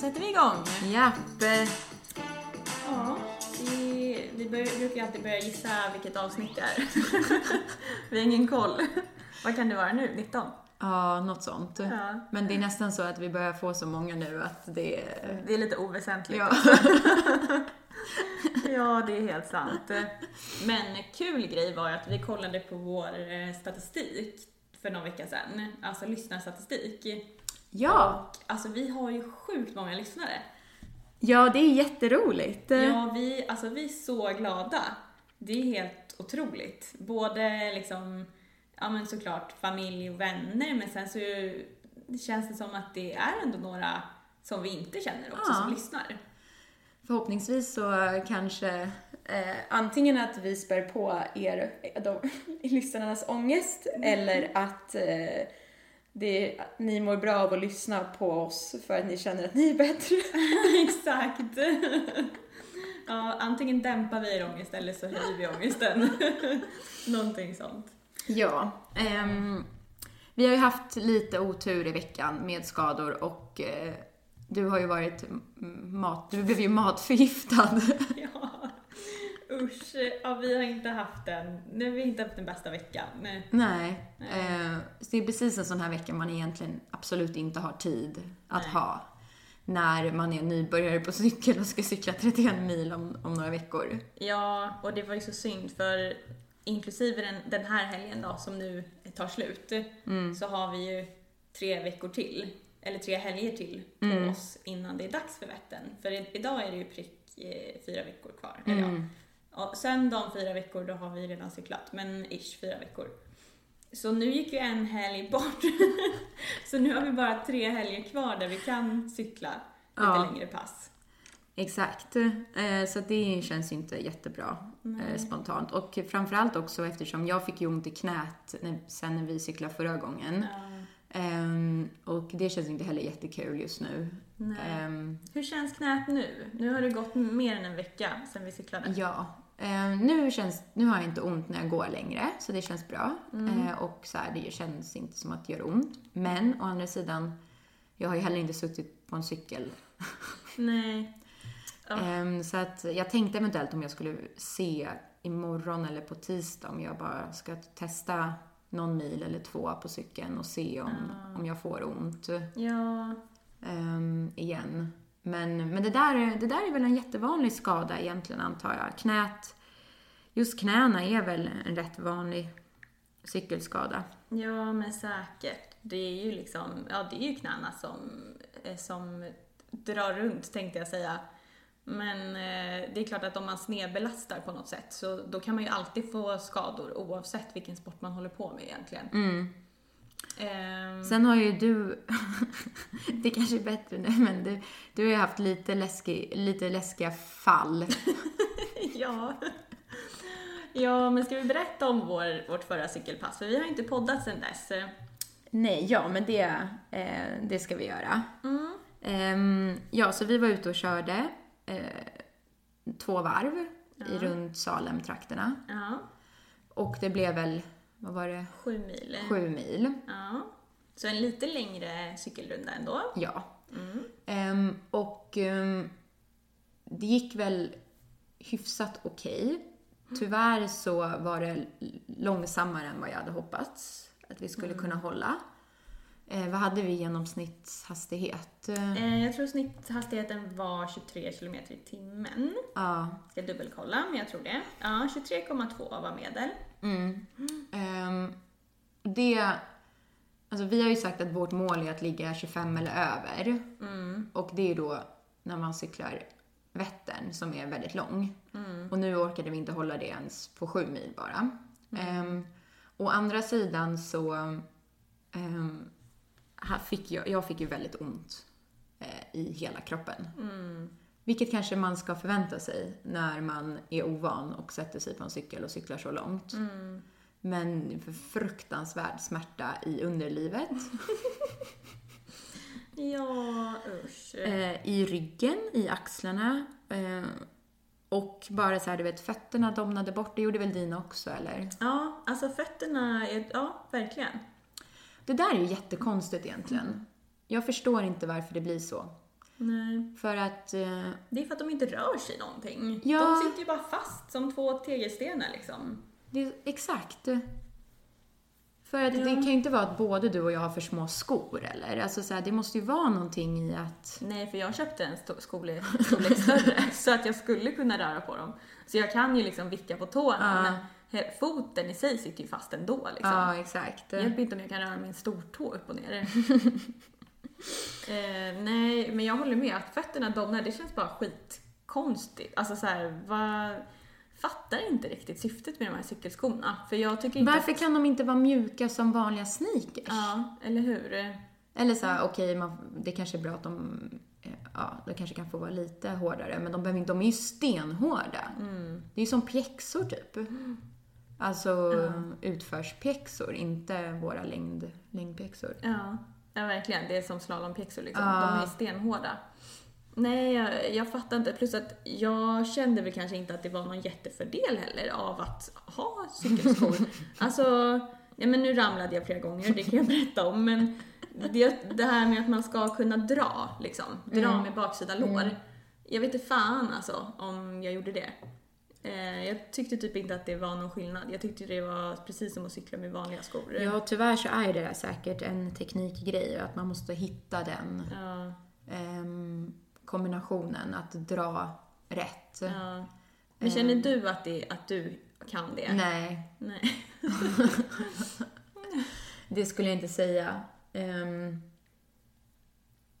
sätter vi igång. Japp. Ja, vi brukar alltid börja gissa vilket avsnitt det är. Vi har ingen koll. Vad kan det vara nu? 19? Ja, något sånt. Ja. Men det är nästan så att vi börjar få så många nu att det är lite oväsentligt. Ja. Ja, det är helt sant. Men kul grej var att vi kollade på vår statistik för någon vecka sedan. Alltså lyssnarstatistik. Ja. Och, alltså vi har ju sjukt många lyssnare. Ja, det är jätteroligt. Ja, vi är så glada. Det är helt otroligt. Både liksom, ja men såklart familj och vänner. Men sen så känns det som att det är ändå några som vi inte känner också som lyssnar. Förhoppningsvis så kanske antingen att vi spär på er lyssnarnas ångest eller att ni mår bra av att lyssna på oss för att ni känner att ni är bättre. Exakt. Ja, antingen dämpar vi er ångest eller så höjer vi ångesten. Någonting sånt. Ja, vi har ju haft lite otur i veckan med skador och... Du har ju varit du blev ju matförgiftad. Ja, usch. Ja, vi har inte haft den. Nu har vi inte haft den bästa veckan. Nej. Så det är precis en sån här vecka man egentligen absolut inte har tid att ha. När man är nybörjare på cykel och ska cykla 31 mil om några veckor. Ja, och det var ju så synd för inklusive den här helgen då, som nu tar slut. Mm. Så har vi ju 3 veckor till. Eller 3 helger till på oss innan det är dags för Vättern. För idag är det ju prick 4 veckor kvar. Och sen de 4 veckor då har vi redan cyklat. Men 4 veckor. Så nu gick ju en helg bort. Så nu har vi bara 3 helger kvar där vi kan cykla lite längre pass. Exakt. Så det känns ju inte jättebra spontant. Och framförallt också eftersom jag fick ju ont i knät sen när vi cyklade förra gången. Ja. Och det känns inte heller jättekul just nu. Hur känns knät nu? Nu har det gått mer än en vecka sedan vi cyklade. Ja, nu har jag inte ont när jag går längre. Så det känns bra. Och så här, det känns inte som att det gör ont. Men å andra sidan, jag har ju heller inte suttit på en cykel. Nej. Så att jag tänkte eventuellt om jag skulle se imorgon eller på tisdag om jag bara ska testa någon mil eller 2 på cykeln och se om jag får ont igen. Men det där är väl en jättevanlig skada egentligen, antar jag. Just knäna är väl en rätt vanlig cykelskada. Ja, men säkert. Det är ju liksom, det är ju knäna som drar runt, tänkte jag säga. Men det är klart att om man snedbelastar på något sätt så då kan man ju alltid få skador oavsett vilken sport man håller på med egentligen. Sen har ju du det kanske är bättre nu, men du har ju haft lite läskiga fall. Ja, men ska vi berätta om vårt förra cykelpass? För vi har inte poddat sedan dess. Nej, men det ska vi göra. Så vi var ute och körde 2 varv i runt Salem-trakterna. Ja. Och det blev väl, vad var det? 7 mil. 7 mil. Ja. Så en lite längre cykelrunda ändå. Ja. Det gick väl hyfsat okej. Tyvärr så var det långsammare än vad jag hade hoppats att vi skulle kunna hålla. Vad hade vi genomsnittshastighet? Jag tror snitthastigheten var 23 km i timmen. Ja. Ska dubbelkolla, men jag tror det. Ja, 23,2 var medel. Vi har ju sagt att vårt mål är att ligga 25 eller över. Och det är då när man cyklar Vättern som är väldigt lång. Och nu orkade vi inte hålla det ens på 7 mil bara. Å andra sidan så... Jag fick ju väldigt ont i hela kroppen. Vilket kanske man ska förvänta sig när man är ovan och sätter sig på en cykel och cyklar så långt. Men fruktansvärd smärta i underlivet. Ja, usch. I ryggen, i axlarna. Och bara så här, du vet, fötterna domnade bort. Det gjorde väl dina också, eller? Ja, alltså fötterna, verkligen. Det där är ju jättekonstigt egentligen. Jag förstår inte varför det blir så. Nej. För att... det är för att de inte rör sig någonting. Ja, de sitter ju bara fast som två tegelstenar liksom. Det, exakt. För att det kan ju inte vara att både du och jag har för små skor. Eller? Alltså så här, det måste ju vara någonting i att... Nej, för jag köpte en storlek större så att jag skulle kunna röra på dem. Så jag kan ju liksom vicka på tårna. Foten i sig sitter ju fast ändå. Liksom. Ja, exakt. Jag vet inte om jag kan röra min stortå upp och ner. Nej, men jag håller med att fötterna domnar. Det känns bara skitkonstigt. Alltså så här, vad... fattar inte riktigt syftet med de här cykelskorna. För jag tycker inte varför att... kan de inte vara mjuka som vanliga sneakers? Ja, eller hur? Eller så här, det kanske är bra att de kanske kan få vara lite hårdare. Men de är ju stenhårda. Mm. Det är ju som pjäxor typ. Alltså utförspjäxor, inte våra längdpjäxor. Ja, verkligen. Det är som slalompjäxor liksom. Ja. De är stenhårda. Nej, jag fattar inte. Plus att jag kände väl kanske inte att det var någon jättefördel heller av att ha cykelskor. Alltså, ja, men nu ramlade jag flera gånger, det kan jag berätta om. Men det här med att man ska kunna dra med baksida lår. Jag vet inte fan alltså, om jag gjorde det. Jag tyckte typ inte att det var någon skillnad. Jag tyckte det var precis som att cykla med vanliga skor. Ja, tyvärr så är det säkert en teknikgrej att man måste hitta den. Ja. Kombinationen att dra rätt. Ja. Men känner du att du kan det? Nej. Det skulle jag inte säga.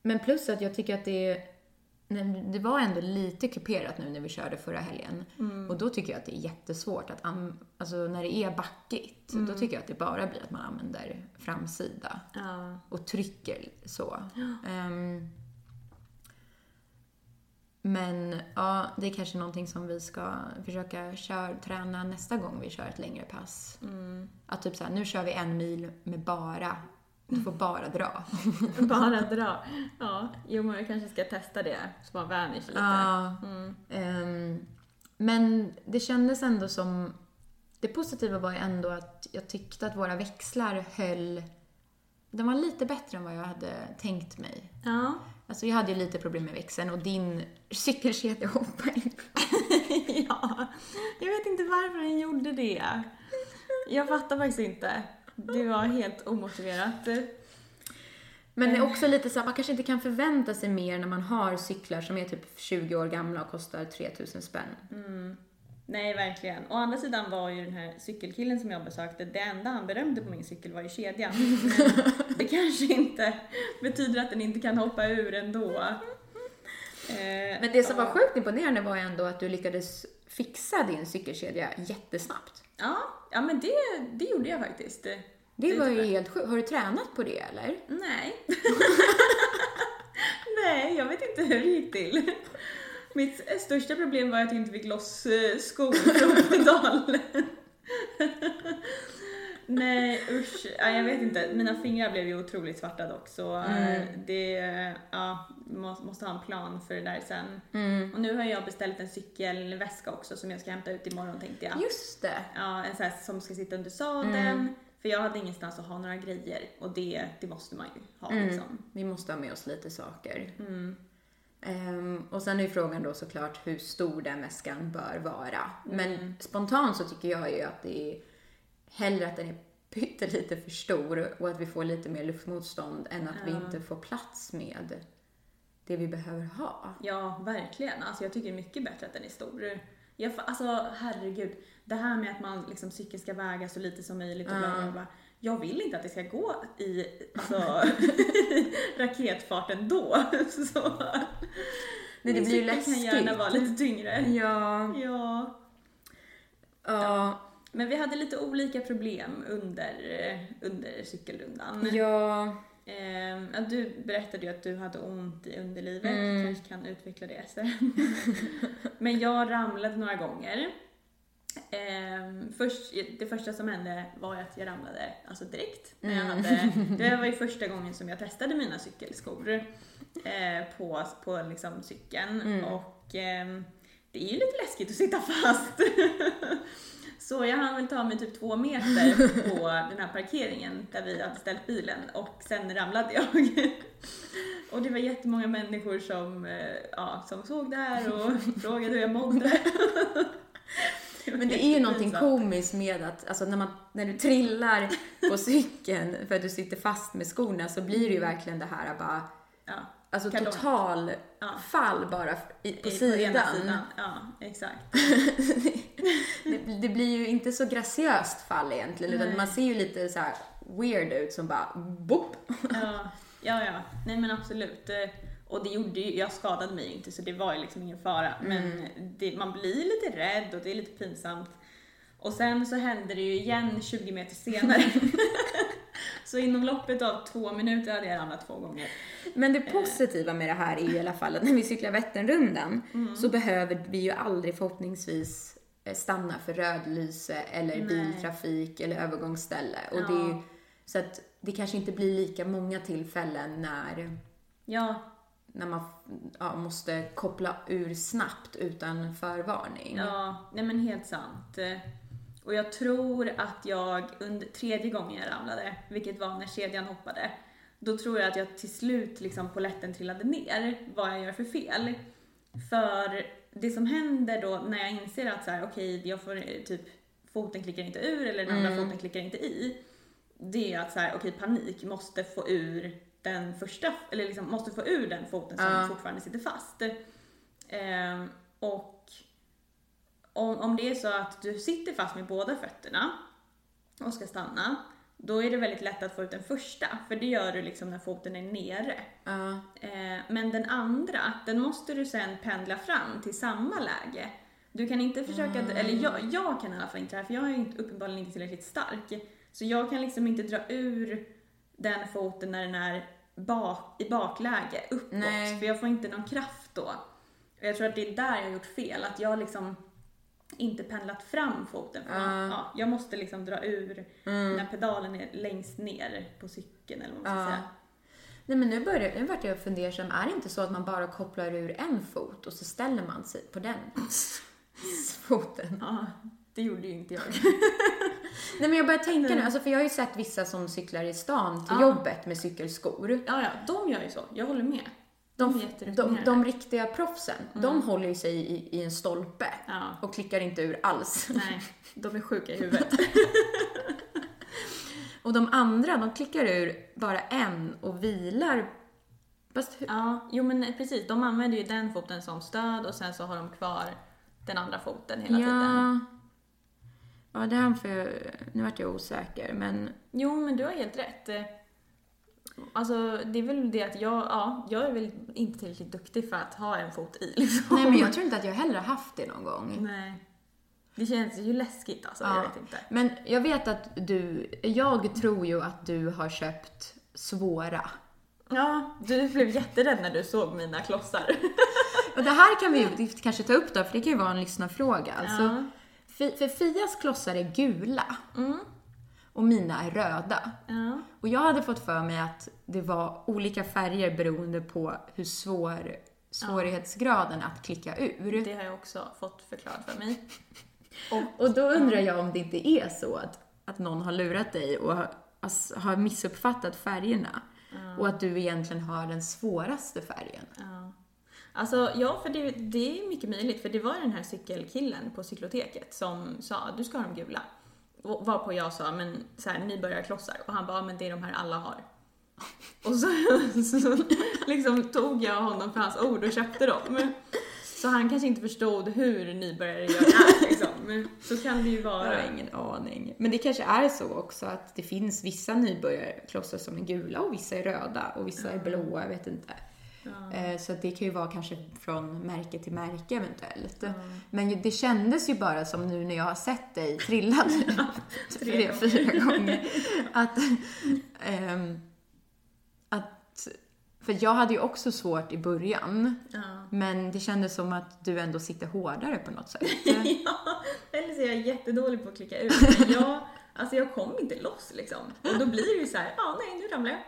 Men plus att jag tycker att det var ändå lite kuperat nu när vi körde förra helgen. Mm. Och då tycker jag att det är jättesvårt att alltså när det är backigt, då tycker jag att det bara blir att man använder framsida och trycker så. Men ja, det är kanske någonting som vi ska försöka träna nästa gång vi kör ett längre pass. Mm. Att typ så här, nu kör vi 1 mil med bara, du får bara dra. Bara dra, ja. Jo, men jag kanske ska testa det, så bara värnish lite. Ja. Men det kändes ändå som, det positiva var ju ändå att jag tyckte att våra växlar höll, de var lite bättre än vad jag hade tänkt mig. Ja. Alltså jag hade ju lite problem med växeln och din cykelkedja hoppade in. Ja, jag vet inte varför den gjorde det. Jag fattar faktiskt inte. Det var helt omotiverat. Men det är också lite så här, man kanske inte kan förvänta sig mer när man har cyklar som är typ 20 år gamla och kostar 3000 spänn. Mm. Nej, verkligen. Å andra sidan var ju den här cykelkillen som jag besökte, det enda han berömde på min cykel var ju kedjan. Det kanske inte betyder att den inte kan hoppa ur ändå. Men det som var sjukt imponerande var ju ändå att du lyckades fixa din cykelkedja jättesnabbt. Ja men det gjorde jag faktiskt. Det var ju helt sjukt. Har du tränat på det eller? Nej. Nej, jag vet inte hur det gick till. Mitt största problem var att jag inte fick loss skor från pedalen. Nej, usch. Ja, jag vet inte. Mina fingrar blev ju otroligt svarta dock. Så måste ha en plan för det där sen. Mm. Och nu har jag beställt en cykelväska också som jag ska hämta ut imorgon, tänkte jag. Just det. Ja, en sån här som ska sitta under sadeln. Mm. För jag hade ingenstans att ha några grejer. Och det måste man ju ha liksom. Vi måste ha med oss lite saker. Mm. Och sen är frågan då såklart hur stor den väskan bör vara. Men spontant så tycker jag ju att det är hellre att den är pyttelite för stor och att vi får lite mer luftmotstånd än att vi inte får plats med det vi behöver ha. Ja, verkligen. Alltså jag tycker det är mycket bättre att den är stor. Alltså herregud, det här med att man liksom cykeln ska väga så lite som möjligt och bla bla. Jag vill inte att det ska gå i raketfart ändå. Så. Nej, det blir ju läskigt. Kan gärna vara lite tyngre. Ja. Men vi hade lite olika problem under cykelrundan. Ja. Du berättade ju att du hade ont i underlivet. Du kanske kan utveckla det sen. Men jag ramlade några gånger. Det första som hände var att jag ramlade alltså direkt när jag hade, det var ju första gången som jag testade mina cykelskor på liksom cykeln och det är ju lite läskigt att sitta fast. Så jag hann väl ta mig typ 2 meter på den här parkeringen där vi hade ställt bilen och sen ramlade jag. Och det var jättemånga människor som såg det här och frågade hur jag mådde. Men det är ju någonting komiskt med att alltså när du trillar på cykeln för att du sitter fast med skorna, så blir det ju verkligen det här bara alltså total fall bara på sidan. Ja, exakt. det blir ju inte så graciöst fall egentligen, utan man ser ju lite så här weird ut som bara boop. Ja. Nej, men absolut. Och det gjorde ju, jag skadade mig inte, så det var ju liksom ingen fara. Men man blir lite rädd och det är lite pinsamt. Och sen så hände det ju igen 20 meter senare. Så inom loppet av 2 minuter hade jag ramlat 2 gånger. Men det positiva med det här är ju i alla fall att när vi cyklar Vätternrundan så behöver vi ju aldrig förhoppningsvis stanna för rödlyse eller biltrafik eller övergångsställe. Och det, så att det kanske inte blir lika många tillfällen när man måste koppla ur snabbt utan förvarning. Ja, nej men helt sant. Och jag tror att jag under 3:e gången jag ramlade, vilket var när kedjan hoppade, då tror jag att jag till slut liksom på lätten trillade ner vad jag gör för fel. För det som händer då när jag inser att så här, okej, jag får typ foten klickar inte ur eller den andra foten klickar inte i, det är att så här, okej, panik, måste få ur den första, eller liksom måste få ur den foten som fortfarande sitter fast. Och om det är så att du sitter fast med båda fötterna och ska stanna, då är det väldigt lätt att få ut den första, för det gör du liksom när foten är nere. Men den andra, den måste du sen pendla fram till samma läge. Du kan inte försöka, eller jag kan i alla fall inte det här, för jag är uppenbarligen inte tillräckligt stark, så jag kan liksom inte dra ur den foten när den är i bakläge uppåt. Nej. För jag får inte någon kraft då. Och jag tror att det är där jag har gjort fel. Att jag liksom inte pendlat fram foten. Jag måste liksom dra ur när pedalen är längst ner på cykeln. Eller vad man ska säga. Nej, men nu vart jag fundersam. Är det inte så att man bara kopplar ur en fot och så ställer man sig på den foten? Ja, det gjorde ju inte jag. Nej, men jag börjar tänka nu, alltså, för jag har ju sett vissa som cyklar i stan till jobbet med cykelskor. Ja, de gör ju så, jag håller med. De riktiga proffsen, de håller ju sig i en stolpe och klickar inte ur alls. Nej, de är sjuka i huvudet. Och de andra, de klickar ur bara en och vilar. Jo, men precis, de använder ju den foten som stöd och sen så har de kvar den andra foten hela tiden. Ja, det här nu vart jag osäker, men... Jo, men du har helt rätt. Alltså, det är väl det att jag är väl inte tillräckligt duktig för att ha en fot i, liksom. Nej, men jag tror inte att jag heller har haft det någon gång. Nej. Det känns ju läskigt, alltså. Ja. Jag vet inte. Men jag vet att jag tror ju att du har köpt svåra. Ja, du blev jätterädd när du såg mina klossar. Och det här kan vi ju kanske ta upp då, för det kan ju vara en lyssnarfråga, alltså. Ja. För Fias klossar är gula och mina är röda. Och jag hade fått för mig att det var olika färger beroende på hur svårighetsgraden att klicka ur. Det har jag också fått förklarat för mig. Och då undrar jag om det inte är så att någon har lurat dig och har missuppfattat färgerna och att du egentligen har den svåraste färgen. Alltså, ja, för det är mycket möjligt. För det var den här cykelkillen på cykloteket som sa, du ska ha de gula. Varpå jag sa, men så här, nybörjarklossar. Och han bara, men det är de här alla har. Och så liksom tog jag honom för hans ord och köpte dem. Så han kanske inte förstod hur nybörjare gör det här, liksom. Så kan det ju vara. Jag har ingen aning. Men det kanske är så också att det finns vissa nybörjarklossar som är gula och vissa är röda och vissa är blåa, jag vet inte. Ja. Så det kan ju vara kanske från märke till märke eventuellt. Men det kändes ju bara som nu när jag har sett dig trilla 3-4 gånger att för jag hade ju också svårt i början, men det kändes som att du ändå sitter hårdare på något sätt. Eller så är jag jättedålig på att klicka ut, men jag kom inte loss liksom. Och då blir det ju så här, nej, nu ramlar jag.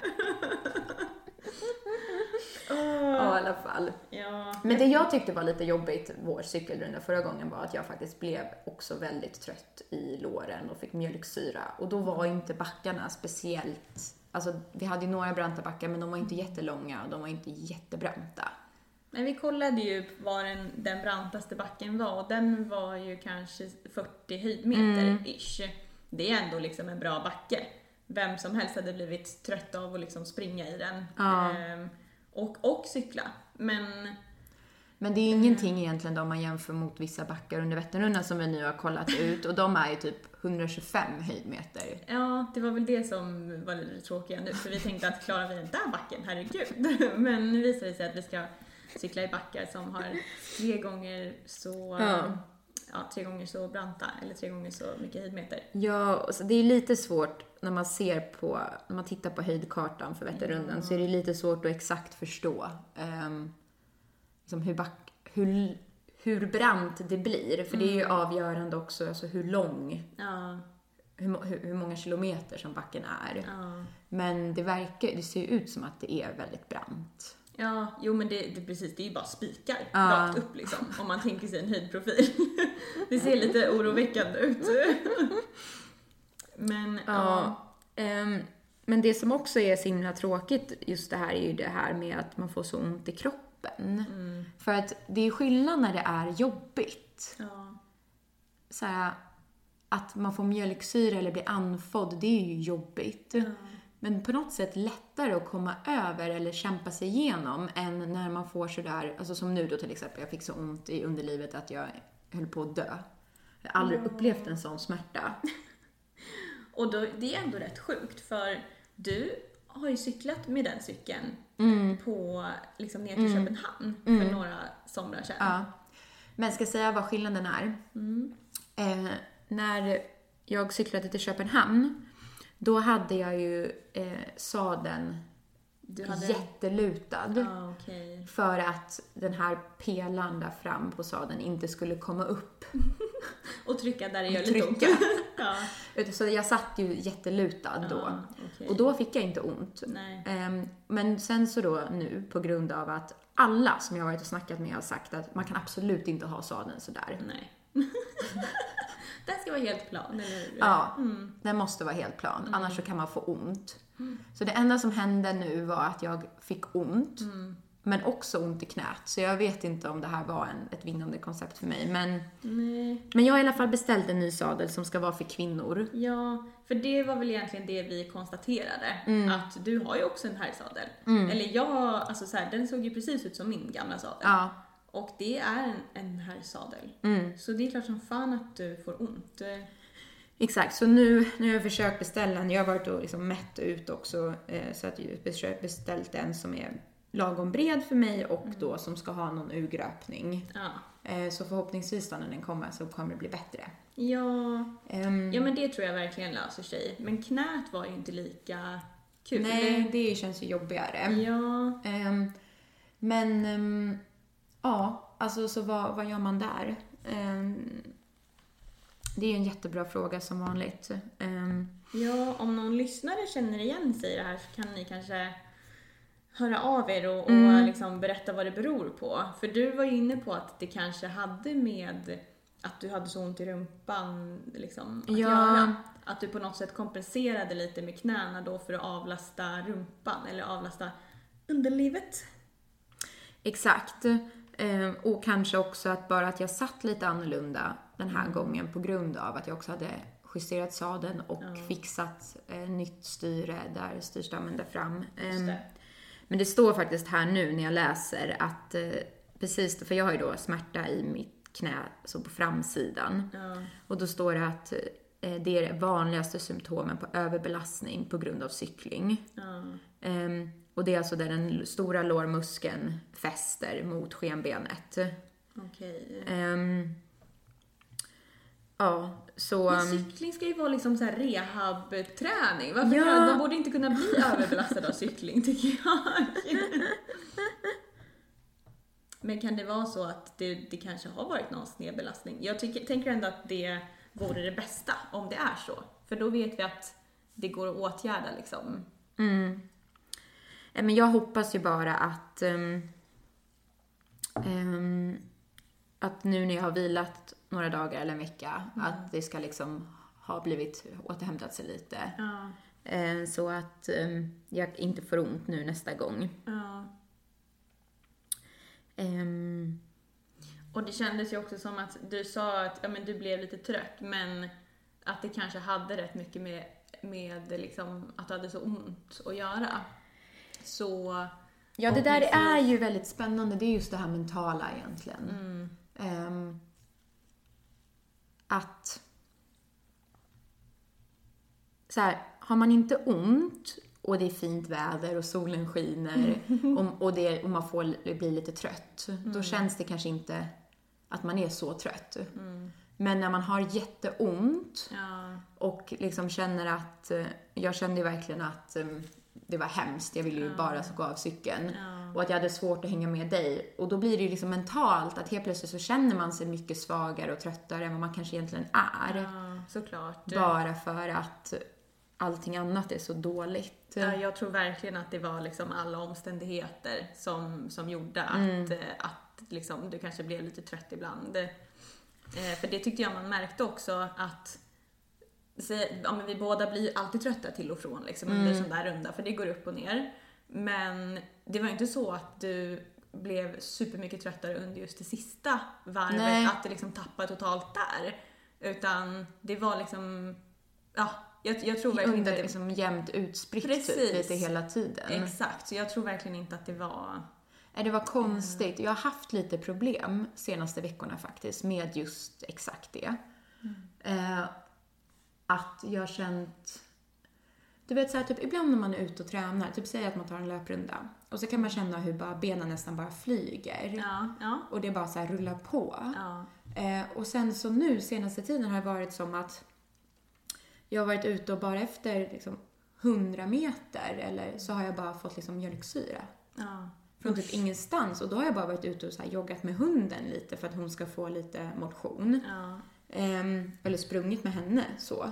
I alla fall. Ja. Men det jag tyckte var lite jobbigt vår cykelrunda förra gången var att jag faktiskt blev också väldigt trött i låren och fick mjölksyra. Och då var inte backarna speciellt Alltså vi hade ju några branta backar, men de var inte jättelånga och de var inte jättebranta. Men vi kollade ju var den brantaste backen var, och den var ju kanske 40 höjdmeter ish. Det är ändå liksom en bra backe. Vem som helst hade blivit trött av att liksom springa i den. Ja. Och cykla. Men det är ingenting egentligen om man jämför mot vissa backar under Vätternrundan som vi nu har kollat ut. Och de är ju typ 125 höjdmeter. Ja, det var väl det som var lite tråkiga nu. För vi tänkte att klarar vi den där backen, herregud. Men nu visar det sig att vi ska cykla i backar som har tre gånger så branta. Eller 3 gånger så mycket höjdmeter. Ja, så det är lite svårt när man tittar på höjdkartan för Vätternrundan. Så är det lite svårt att exakt förstå hur brant det blir. För det är ju avgörande också, alltså hur lång, hur många kilometer som backen är. Men det ser ju ut som att det är väldigt brant. Ja, jo men det precis, det är ju bara spikar rakt upp liksom, om man tänker sig en höjdprofil. Det ser lite oroväckande ut. Men det som också är så himla tråkigt just det här är ju det här med att man får så ont i kroppen. För att det är skillnad när det är jobbigt. Ja. Så här, att man får mjölksyra eller blir andfådd, det är ju jobbigt. Ja. Men på något sätt lättare att komma över eller kämpa sig igenom än när man får sådär, alltså som nu då till exempel, jag fick så ont i underlivet att jag höll på att dö. Jag har aldrig upplevt en sån smärta. Och då, det är ändå rätt sjukt, för du har ju cyklat med den cykeln på, liksom, ner till Köpenhamn för några somrar sedan. Ja. Men ska säga vad skillnaden är. När jag cyklade till Köpenhamn, då hade jag ju sadeln jättelutad. Ah, okay. För att den här pelan där fram på sadeln inte skulle komma upp. Och trycka där det gör lite ont. Ja. Så jag satt ju jättelutad då. Okay. Och då fick jag inte ont. Nej. Men sen så då nu, på grund av att alla som jag varit och snackat med har sagt att man kan absolut inte ha sadeln sådär. Nej. Den ska vara helt plan, eller hur? Ja, den måste vara helt plan. Annars så kan man få ont. Så det enda som hände nu var att jag fick ont. Men också ont i knät. Så jag vet inte om det här var ett vinnande koncept för mig. Men jag har i alla fall beställt en ny sadel som ska vara för kvinnor. Ja, för det var väl egentligen det vi konstaterade. Att du har ju också en herrsadel. Eller alltså så här, den såg ju precis ut som min gamla sadel. Ja. Och det är en herrsadel. Så det är klart som fan att du får ont. Exakt, så nu har jag försökt beställa en. Jag har varit och liksom mätt ut också. Så att jag beställt en som är lagom bred för mig och då som ska ha någon urgröpning. Ja. Så förhoppningsvis när den kommer så kommer det bli bättre. Ja. Ja, men det tror jag verkligen löser sig. Men knät var ju inte lika kul. Nej, det känns ju jobbigare. Ja. Ja, alltså så vad gör man där? Det är ju en jättebra fråga som vanligt. Ja, om någon lyssnare känner igen sig i det här så kan ni kanske höra av er och liksom berätta vad det beror på. För du var ju inne på att det kanske hade med att du hade så ont i rumpan liksom, att göra. Att du på något sätt kompenserade lite med knäna då för att avlasta rumpan eller avlasta underlivet. Exakt. Och kanske också att bara att jag satt lite annorlunda den här gången på grund av att jag också hade justerat sadeln och fixat nytt styre där styrstammen där fram. Men det står faktiskt här nu när jag läser att precis, för jag har ju då smärta i mitt knä så på framsidan. Och då står det att det är det vanligaste symptomen på överbelastning på grund av cykling. Och det är alltså där den stora lårmuskeln fäster mot skenbenet. Okej. Så... Men cykling ska ju vara liksom så här rehab-träning. Varför man borde inte kunna bli överbelastad av cykling, tycker jag. Men kan det vara så att det kanske har varit någon snedbelastning? Jag tänker ändå att det vore det bästa om det är så. För då vet vi att det går att åtgärda liksom. Men jag hoppas ju bara att att nu när jag har vilat några dagar eller en vecka att det ska liksom ha blivit återhämtat sig lite. Så att jag inte får ont nu nästa gång. Ja. Och det kändes ju också som att du sa att ja, men du blev lite trött, men att det kanske hade rätt mycket med liksom, att du hade så ont att göra. Så ja, det där är ju väldigt spännande. Det är just det här mentala egentligen. Att så här, har man inte ont och det är fint väder och solen skiner och man får bli lite trött, då känns det kanske inte att man är så trött. Men när man har jätteont och liksom känner att, jag kände verkligen att det var hemskt, jag ville ju bara så gå av cykeln och att jag hade svårt att hänga med dig, och då blir det ju liksom mentalt att helt plötsligt så känner man sig mycket svagare och tröttare än vad man kanske egentligen är, såklart. Bara för att allting annat är så dåligt. Ja, jag tror verkligen att det var liksom alla omständigheter som gjorde att liksom du kanske blev lite trött ibland. För det tyckte jag man märkte också, att ja, men vi båda blir alltid trötta till och från liksom, under sån där runda, för det går upp och ner. Men det var inte så att du blev supermycket tröttare under just det sista varvet. Nej. Att det liksom tappade totalt där. Utan det var liksom, ja, jag tror verkligen inte att det liksom jämnt utspritt typ, lite hela tiden. Exakt, så jag tror verkligen inte att det var... Det var konstigt. Jag har haft lite problem senaste veckorna faktiskt med just exakt det. Att jag har känt... Du vet så här, typ, ibland när man är ute och tränar, typ säger att man tar en löprunda. Och så kan man känna hur bara benen nästan bara flyger. Och det bara så här rullar på. Och sen så nu senaste tiden har det varit som att jag har varit ute och bara efter liksom 100 meter eller så har jag bara fått liksom mjölksyra. Från typ ingenstans. Och då har jag bara varit ute och så här joggat med hunden lite för att hon ska få lite motion. Eller sprungit med henne så.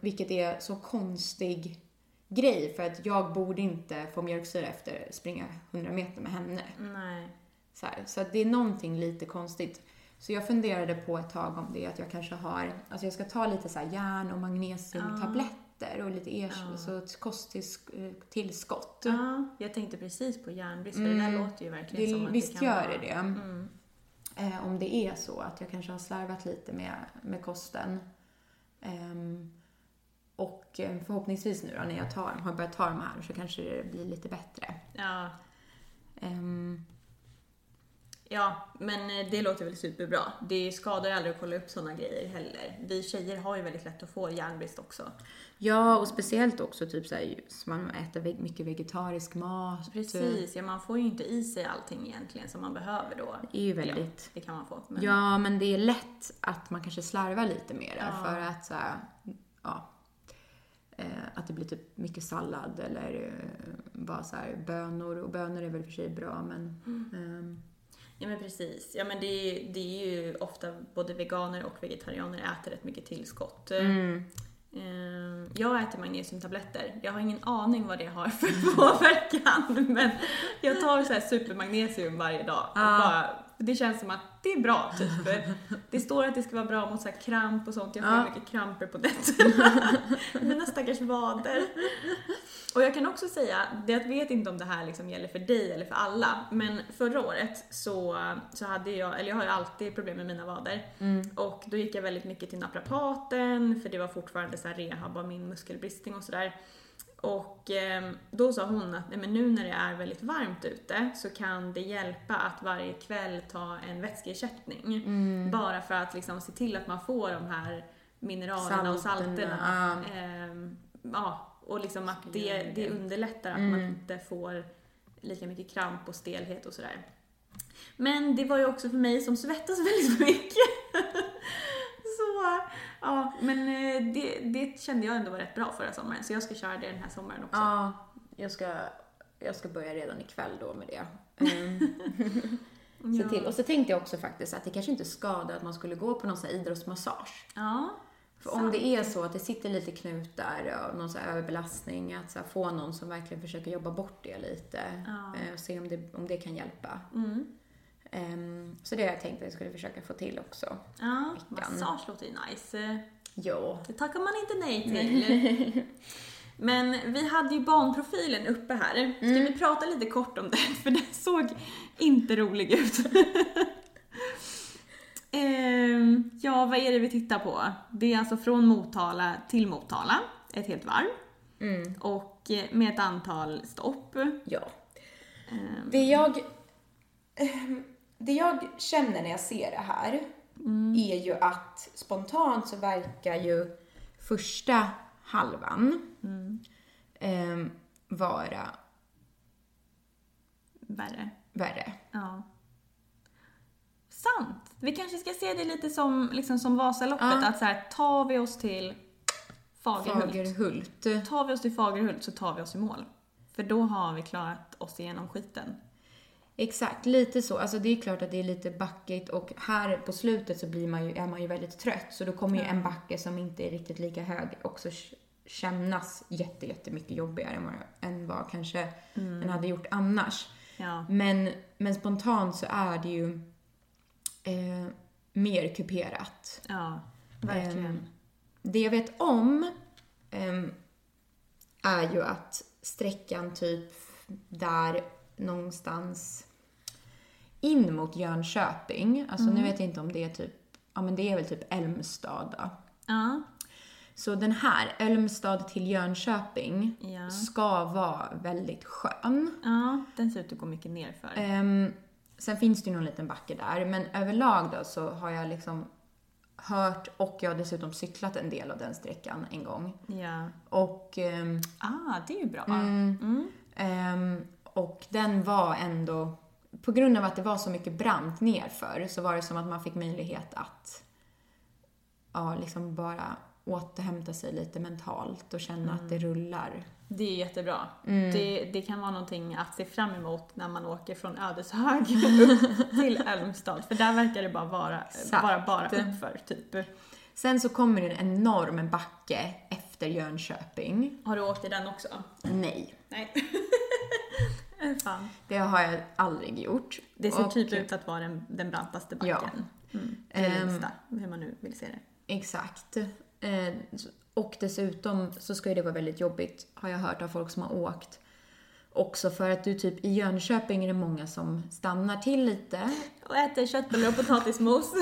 Vilket är så konstig grej, för att jag borde inte få mjölksyra efter springa 100 meter med henne. Nej. Så här. Så det är någonting lite konstigt. Så jag funderade på ett tag om det, att jag kanske har, alltså jag ska ta lite så här järn- och magnesiumtabletter och lite så kosttillskott. Jag tänkte precis på järnbrist, för det där låter ju verkligen det, som att visst det kan gör vara. Det. Om det är så att jag kanske har slarvat lite med kosten. Och förhoppningsvis nu då, när jag har börjat ta de här, så kanske det blir lite bättre. Ja, men det låter väl superbra. Det skadar ju aldrig att kolla upp sådana grejer heller. Vi tjejer har ju väldigt lätt att få järnbrist också. Ja, och speciellt också typ så här, så man äter mycket vegetarisk mat. Precis, ja, man får ju inte i sig allting egentligen som man behöver då. Det är ju väldigt... Det kan man få. Men... Ja, men det är lätt att man kanske slarvar lite mer för att så här, ja... Att det blir typ mycket sallad eller bara så här bönor. Och bönor är väl för sig bra, men... Ja, men precis. Ja, men det är ju ofta både veganer och vegetarianer äter rätt mycket tillskott. Jag äter magnesiumtabletter. Jag har ingen aning vad det har för påverkan, men jag tar så här supermagnesium varje dag. Det känns som att det är bra typ. Det står att det ska vara bra mot så här kramp och sånt. Jag får mycket kramper på nätterna. Mina stackars vader. Och jag kan också säga, jag vet inte om det här liksom gäller för dig eller för alla, men förra året så hade jag, eller jag har ju alltid problem med mina vader. Och då gick jag väldigt mycket till naprapaten, för det var fortfarande så här rehab av min muskelbristning och sådär. Och då sa hon att nej, men nu när det är väldigt varmt ute så kan det hjälpa att varje kväll ta en vätskeersättning. Bara för att liksom se till att man får de här mineralerna och salterna. Och liksom att det underlättar att man inte får lika mycket kramp och stelhet och sådär. Men det var ju också för mig som svettas väldigt mycket. Så ja, men det kände jag ändå var rätt bra förra sommaren. Så jag ska köra det den här sommaren också. Ja, jag ska börja redan ikväll då med det. Se till. Och så tänkte jag också faktiskt att det kanske inte skadar att man skulle gå på någon sån här idrottsmassage. Ja. För om det är så att det sitter lite knutar och någon så här överbelastning, att så här få någon som verkligen försöker jobba bort det lite. Och se om det kan hjälpa. Så det har jag tänkt att jag skulle försöka få till också. Ja, massage låter ju nice. Ja, det tackar man inte nej till. Men vi hade ju banprofilen uppe här. Ska vi prata lite kort om den? För den såg inte rolig ut. Ja, vad är det vi tittar på? Det är alltså från Motala till Motala. Ett helt varv. Och med ett antal stopp. Ja. Det jag känner när jag ser det här är ju att spontant så verkar ju första halvan vara värre. Ja. Sant. Vi kanske ska se det lite som, liksom som Vasaloppet, att så här, tar vi oss till Fagerhult. Tar vi oss till Fagerhult så tar vi oss i mål. För då har vi klarat oss igenom skiten. Exakt, lite så. Alltså det är klart att det är lite backigt och här på slutet så blir man ju, är man ju väldigt trött. Så då kommer ju en backe som inte är riktigt lika hög också kännas jättemycket jobbigare än vad kanske den hade gjort annars. Ja. Men spontant så är det ju mer kuperat. Ja, verkligen. Det jag vet om är ju att sträckan typ där någonstans in mot Jönköping, alltså nu vet jag inte om det är typ, ja men det är väl typ Älmstad då. Ja. Så den här Älmstad till Jönköping ska vara väldigt skön. Ja, den ser ut att gå mycket ner för. Sen finns det ju någon liten backe där, men överlag då så har jag liksom hört, och jag har dessutom cyklat en del av den sträckan en gång. Ja. Och det är ju bra. Och den var ändå, på grund av att det var så mycket brant nerför, så var det som att man fick möjlighet att liksom bara återhämta sig lite mentalt och känna att det rullar. Det är jättebra. Det kan vara någonting att se fram emot när man åker från Ödeshög till Älmstad. För där verkar det bara vara bara uppför typ. Sen så kommer det en enorm backe efter Jönköping. Har du åkt i den också? Nej. Fan. Det har jag aldrig gjort. Det ser typ ut att vara den brantaste backen. Ja. Eller minsta, hur man nu vill se det. Exakt. Och dessutom så ska ju det vara väldigt jobbigt, har jag hört av folk som har åkt. Också för att du typ i Jönköping är det många som stannar till lite. Och äter köttbullar och potatismos.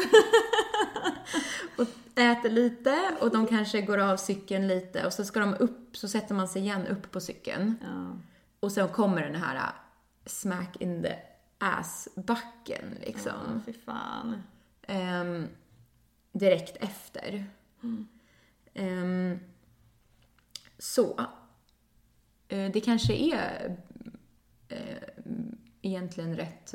Och äter lite och de kanske går av cykeln lite. Och så ska de upp, så sätter man sig igen upp på cykeln. Ja. Och sen kommer den här smack in the ass-backen liksom. Ja, fy fan. Direkt efter. Så. Det kanske är egentligen rätt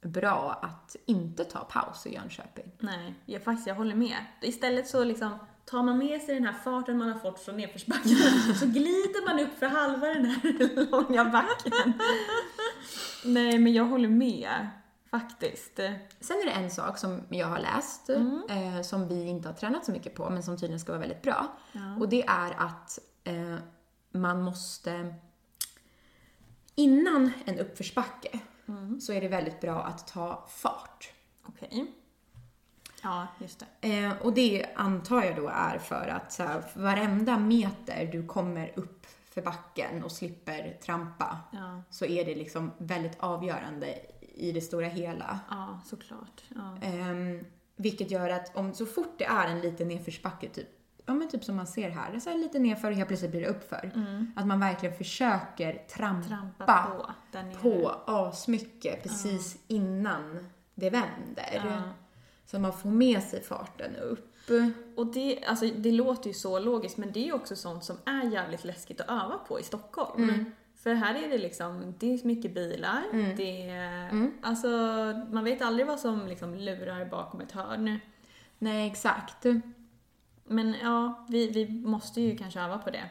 bra att inte ta paus i Jönköping. Nej, jag håller med. Istället så liksom tar man med sig den här farten man har fått från nedförsbacken så glider man upp för halva den här långa backen. Nej, men jag håller med faktiskt. Sen är det en sak som jag har läst som vi inte har tränat så mycket på men som tydligen ska vara väldigt bra. Ja. Och det är att man måste innan en uppförsbacke så är det väldigt bra att ta fart. Okej. Ja, just det. Och det antar jag då är för att så här, varenda meter du kommer upp för backen och slipper trampa så är det liksom väldigt avgörande i det stora hela. Ja, såklart. Ja. Vilket gör att om så fort det är en liten nedförsbacke typ, ja men typ som man ser här, så här lite nedför och helt plötsligt blir det uppför. Att man verkligen försöker trampa på asmycket precis innan det vänder. Ja. Så man får med sig farten upp. Och det, alltså, det låter ju så logiskt. Men det är ju också sånt som är jävligt läskigt att öva på i Stockholm. För här är det liksom, det är mycket bilar. Det är, alltså, man vet aldrig vad som liksom lurar bakom ett hörn. Nej, exakt. Men ja, vi måste ju kanske öva på det.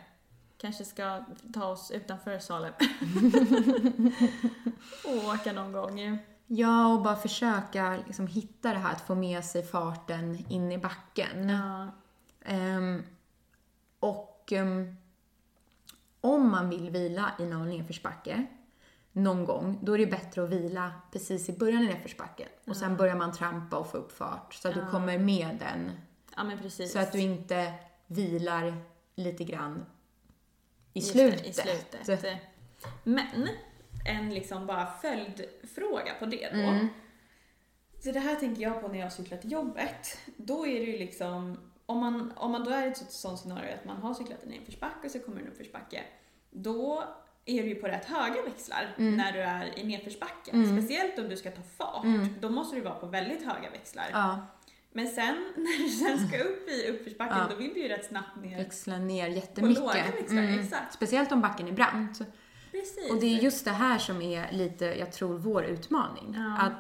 Kanske ska ta oss utanför Salem. Och åka någon gång. Ja, och bara försöka liksom hitta det här att få med sig farten in i backen. Ja. Om man vill vila i någon nedförsbacke någon gång, då är det bättre att vila precis i början i nedförsbacken. Och sen börjar man trampa och få upp fart så att du kommer med den Ja, men precis. Så att du inte vilar lite grann i slutet. Men en liksom bara följdfråga på det då. Mm. Så det här tänker jag på när jag cyklar till jobbet. Då är det ju liksom, om man då är i ett sånt scenario att man har cyklat en nedförsbacke och så kommer en uppförsbacke. Då är du ju på rätt höga växlar när du är i nedförsbacken. Mm. Speciellt om du ska ta fart. Mm. Då måste du vara på väldigt höga växlar. Ja. Men sen när du sen ska upp i uppförsbacken, då vill du ju rätt snabbt ner. Växla ner jättemycket. På låga växlar, exakt. Speciellt om backen är brant. Precis. Och det är just det här som är lite, jag tror, vår utmaning. Ja.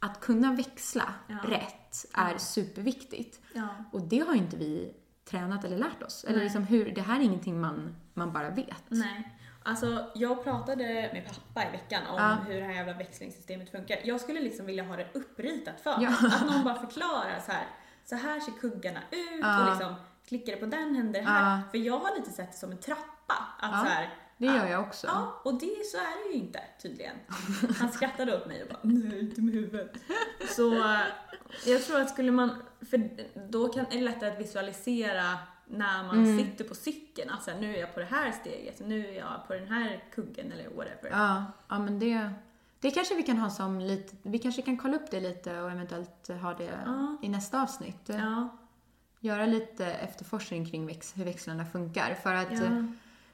Att kunna växla rätt är superviktigt. Ja. Och det har ju inte vi tränat eller lärt oss. Eller liksom det här är ingenting man bara vet. Nej. Alltså, jag pratade med pappa i veckan om hur det här jävla växlingssystemet funkar. Jag skulle liksom vilja ha det uppritat för mig. Att någon bara förklarar så här ser kuggarna ut och liksom klickar det på den händer det här. För jag har lite sett det som en trappa. Att så här, det gör jag också. Ja, och det så är det ju inte tydligen. Han skrattade åt mig och bara, nej, inte med huvudet. Så jag tror att skulle man, för då kan det lättare att visualisera när man sitter på cykeln, alltså nu är jag på det här steget, nu är jag på den här kuggen eller whatever. Ja, men det kanske vi kan ha som lite, vi kanske kan kolla upp det lite och eventuellt ha det i nästa avsnitt. Ja. Göra lite efterforskning kring hur växlarna funkar, för att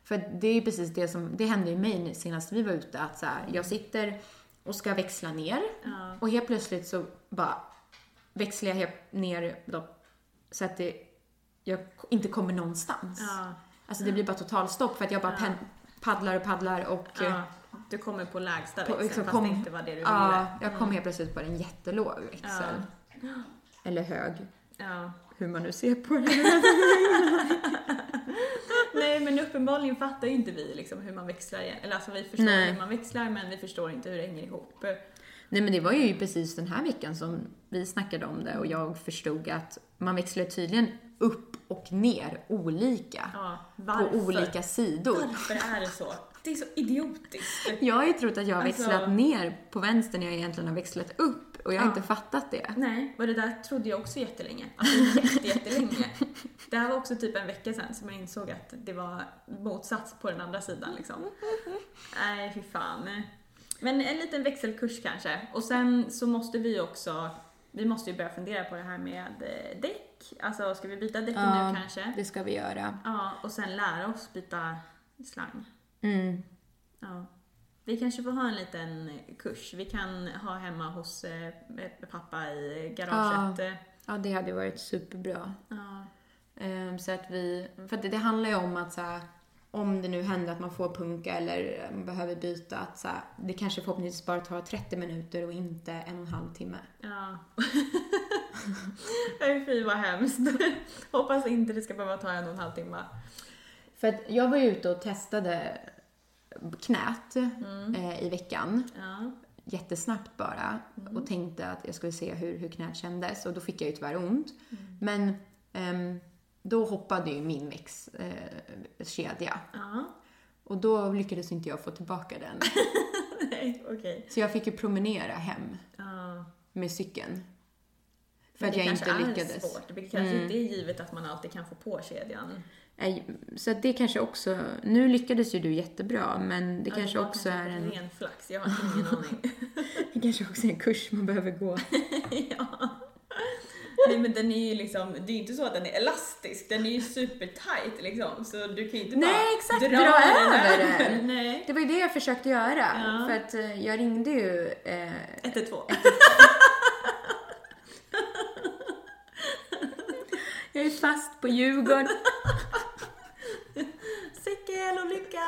för det är precis det som det hände i mig senast vi var ute, att så här, jag sitter och ska växla ner och helt plötsligt så bara växlar jag ner då, så att det jag inte kommer någonstans. Ja. Alltså det blir bara total stopp för att jag bara paddlar och... Ja. Du kommer på lägsta växeln liksom, fast det inte var det du ville. Ja, jag kom helt plötsligt på en jättelåg växel. Ja. Eller hög. Ja. Hur man nu ser på det. Nej, men uppenbarligen fattar ju inte vi liksom hur man växlar. Eller alltså vi förstår hur man växlar, men vi förstår inte hur det hänger ihop. Nej, men det var ju precis den här veckan som vi snackade om det och jag förstod att man växlar tydligen upp och ner olika på olika sidor. Varför är det så? Det är så idiotiskt. Jag har ju trott att jag har växlat ner på vänster när jag egentligen har växlat upp och jag har inte fattat det. Nej, och det där trodde jag också jättelänge. Alltså jättelänge. Det här var också typ en vecka sedan som jag insåg att det var motsats på den andra sidan liksom. Nej, fy fan. Men en liten växelkurs kanske. Och sen så måste vi också... Vi måste ju börja fundera på det här med däck. Alltså, ska vi byta däck nu kanske? Det ska vi göra. Ja, och sen lära oss byta slang. Mm. Ja. Vi kanske får ha en liten kurs. Vi kan ha hemma hos pappa i garaget. Ja, det hade varit superbra. Ja. Så att vi... För det handlar ju om att så här, om det nu händer att man får punka eller man behöver byta, att så här, det kanske förhoppningsvis bara tar 30 minuter och inte 1,5 timme. Ja. Fy vad hemskt. Hoppas inte det ska behöva ta 1,5 timme. För att jag var ju ute och testade knät i veckan. Ja. Jättesnabbt bara. Mm. Och tänkte att jag skulle se hur knät kändes. Och då fick jag ju tyvärr ont. Mm. Men... då hoppade ju min växtkedja. Och då lyckades inte jag få tillbaka den. Nej, okay. Så jag fick ju promenera hem med cykeln. För att jag inte lyckades. Det kanske är svårt. Det kanske inte är givet att man alltid kan få på kedjan. Så det kanske också... Nu lyckades ju du jättebra, men det kanske också är en... ren flax, jag har ingen aning. Det kanske också är en kurs man behöver gå. Ja. Nej, men den är ju liksom, det är ju inte så att den är elastisk, den är ju supertight liksom, så du kan ju inte bara dra över den. Nej. Det var ju det jag försökte göra, för att jag ringde ju 112. Jag är fast på Djurgården. Säckel och lycka.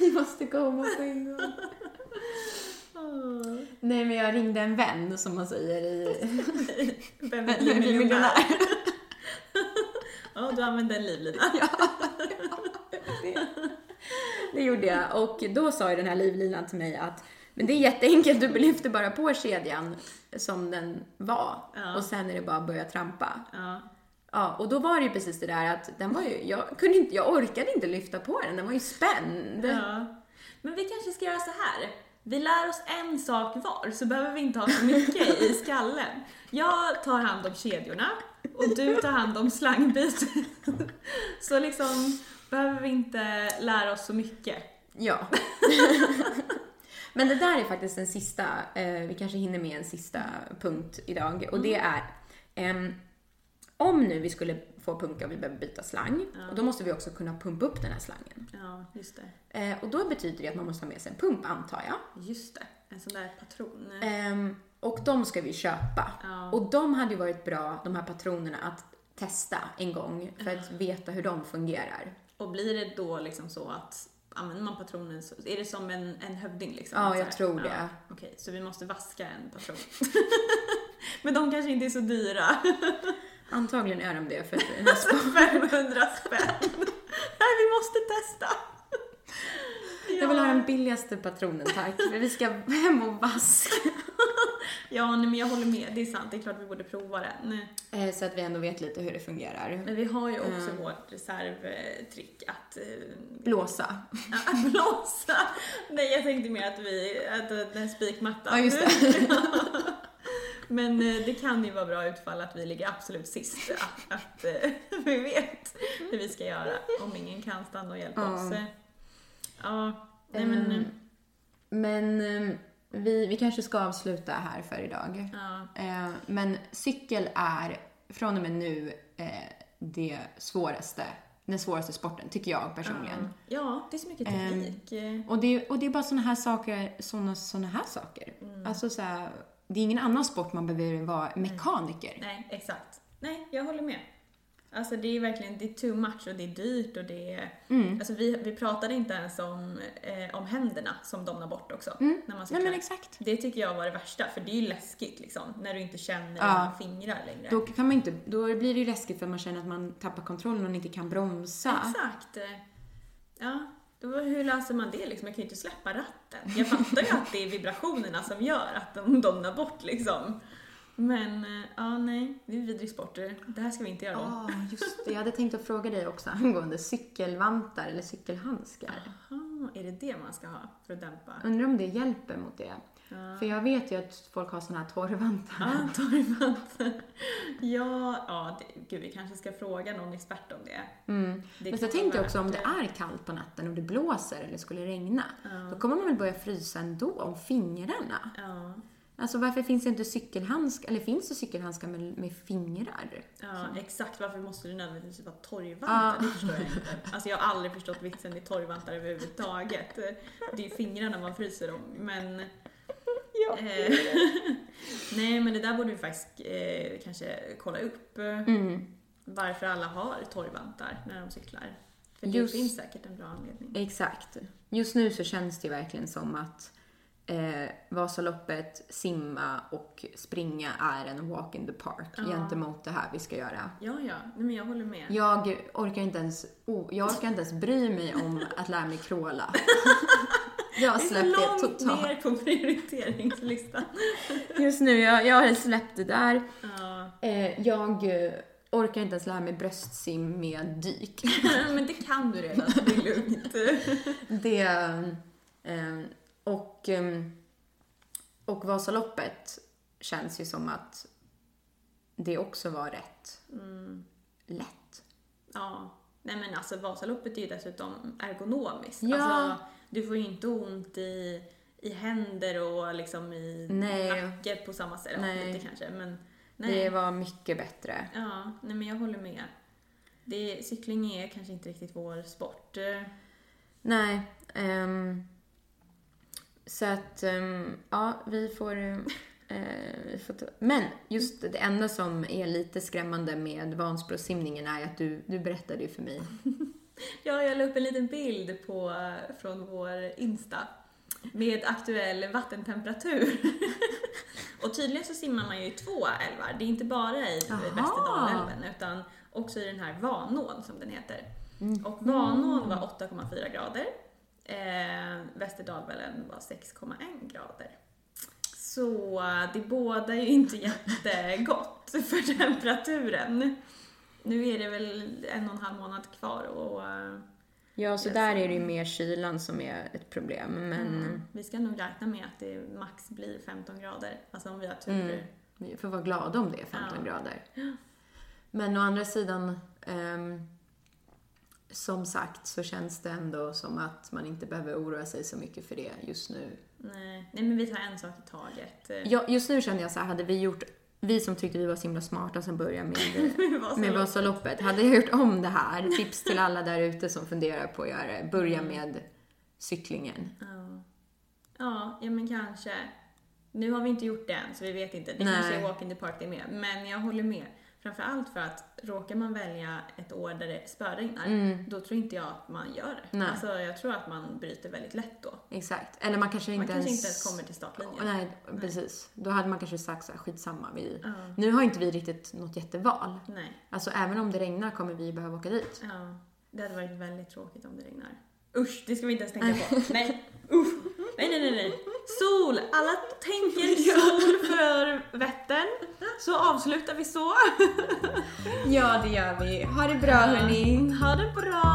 Vi måste komma på en gång. Nej, men jag ringde en vän, som man säger i Vem är miljonär? Du använde en livlina. Det gjorde jag. Och då sa ju den här livlinan till mig att men det är jätteenkelt, du lyfter bara på kedjan som den var. Och sen är det bara att börja trampa. Ja, och då var det ju precis det där att den var ju, jag orkade inte lyfta på den var ju spänd. Men vi kanske ska göra så här. Vi lär oss en sak var, så behöver vi inte ha så mycket i skallen. Jag tar hand om kedjorna. och du tar hand om slangbiten. Så liksom behöver vi inte lära oss så mycket. Ja. Men det där är faktiskt den sista, vi kanske hinner med en sista punkt idag. Och det är, om nu vi skulle få punka och vi behöver byta slang, och då måste vi också kunna pumpa upp den här slangen. Ja, just det. Och då betyder det att man måste ha med sig en pump, antar jag. Just det, en sån där patron. Och de ska vi köpa. Ja. Och de hade ju varit bra, de här patronerna, att testa en gång för att veta hur de fungerar. Och blir det då liksom så att använder man patronen, så är det som en hövding liksom? Ja, jag tror det. Ja, okej, så vi måste vaska en patron. Men de kanske inte är så dyra. Antagligen är de det för 500 spänn. Nej, vi måste testa. Jag vill ha den billigaste patronen, tack. Vi ska hem och vaska. Ja, men jag håller med. Det är sant, det är klart vi borde prova den. Så att vi ändå vet lite hur det fungerar. Men vi har ju också vårt reservtrick att... blåsa. Att blåsa? Nej, jag tänkte mer att vi... att den spikmattan. Ja, just det. Men det kan ju vara bra utfall att vi ligger absolut sist. Att vi vet hur vi ska göra om ingen kan stanna och hjälpa oss. Ja, nej men vi kanske ska avsluta här för idag. Ja. Men cykel är från och med nu den svåraste sporten, tycker jag personligen. Ja, det är så mycket teknik. Och det är bara såna här saker. Mm. Alltså så här, det är ingen annan sport man behöver vara mekaniker. Nej, exakt. Nej, jag håller med. Alltså det är verkligen, det är too much och det är dyrt och det är, alltså vi pratade inte ens om händerna som domnar bort också. När man nej, men exakt. Det tycker jag var det värsta, för det är ju läskigt liksom, när du inte känner dina fingrar längre. Då kan man inte, då blir det ju läskigt för man känner att man tappar kontrollen och inte kan bromsa. Exakt. Ja, då hur löser man det liksom? Man kan ju inte släppa ratten. Jag fattar ju att det är vibrationerna som gör att de domnar bort liksom. Men, nej, det är vidrig sporter. Det här ska vi inte göra om. Just det. Jag hade tänkt att fråga dig också angående cykelvantar eller cykelhandskar. Aha, är det det man ska ha för att dämpa? Undrar om det hjälper mot det. För jag vet ju att folk har såna här torrvantar. Ja, torrvantar. Gud, vi kanske ska fråga någon expert om det. Det men så jag tänkte också om det är kallt på natten och det blåser eller skulle regna. Då kommer man väl börja frysa ändå om fingrarna. Ja. Alltså varför finns det inte cykelhandskar? Eller finns det cykelhandskar med fingrar? Ja, exakt. Varför måste du nödvändigtvis vara torrvantar? Det förstår jag inte. Alltså jag har aldrig förstått vitsen i torrvantar överhuvudtaget. Det är ju fingrarna man fryser om. Men... ja. Nej, men det där borde vi faktiskt kanske kolla upp. Varför alla har torrvantar när de cyklar. För det finns säkert en bra anledning. Exakt. Just nu så känns det verkligen som att Vasaloppet, simma och springa är en walk in the park gentemot det här vi ska göra. Ja, nej, men jag håller med. Jag orkar inte ens bry mig om att lära mig kråla. Jag släppte det totalt ner på prioriteringslistan. Just nu, jag har släppt det där. Jag orkar inte ens lära mig bröstsim med dyk. Men det kan du redan, det är lugnt. Det och Vasaloppet känns ju som att det också var rätt lätt. Ja, nej men alltså Vasaloppet är ju dessutom ergonomiskt. Ja. Alltså, du får ju inte ont i händer och liksom i nacket på samma sätt. Nej. Inte kanske, men det var mycket bättre. Ja, nej men jag håller med. Cykling är kanske inte riktigt vår sport. Nej, så att, vi får men just det enda som är lite skrämmande med Vansbro-simningen är att du berättade ju för mig. Ja, jag la upp en liten bild från vår Insta med aktuell vattentemperatur. Och tydligen så simmar man ju i två älvar. Det är inte bara i Västerdalälven utan också i den här Vanån som den heter. Och Vanån var 8,4 grader. Västerdalvälven var 6,1 grader. Så det båda är ju inte jättegott för temperaturen. Nu är det väl 1,5 månad kvar och så där är det ju mer kylan som är ett problem, men vi ska nog räkna med att det max blir 15 grader, alltså om vi har tur. Vi får vara glada om det är 15 grader. Men å andra sidan, som sagt, så känns det ändå som att man inte behöver oroa sig så mycket för det just nu. Nej, men vi tar en sak i taget. Ja, just nu känner jag så här, hade vi gjort, vi som tyckte vi var så himla smarta som började med Vasaloppet, hade jag gjort om det här, tips till alla där ute som funderar på att göra det, börja med cyklingen. Ja, men kanske. Nu har vi inte gjort det än, så vi vet inte. Det kanske är walk in the park det med. Men jag håller med. Framförallt för att råkar man välja ett år där det spöregnar, då tror inte jag att man gör det. Alltså, jag tror att man bryter väldigt lätt då. Exakt. Eller man kanske inte ens kommer till startlinjen. Nej, precis. Då hade man kanske sagt så här, skitsamma. Nu har inte vi riktigt något jätteval. Nej. Alltså, även om det regnar kommer vi behöva åka dit. Ja. Det hade varit väldigt tråkigt om det regnar. Usch, det ska vi inte ens tänka på. Nej. Usch. Nej. Sol! Alla tänker sol för Vättern. Så avslutar vi så. Ja, det gör vi. Ha det bra, hörni. Ha det bra.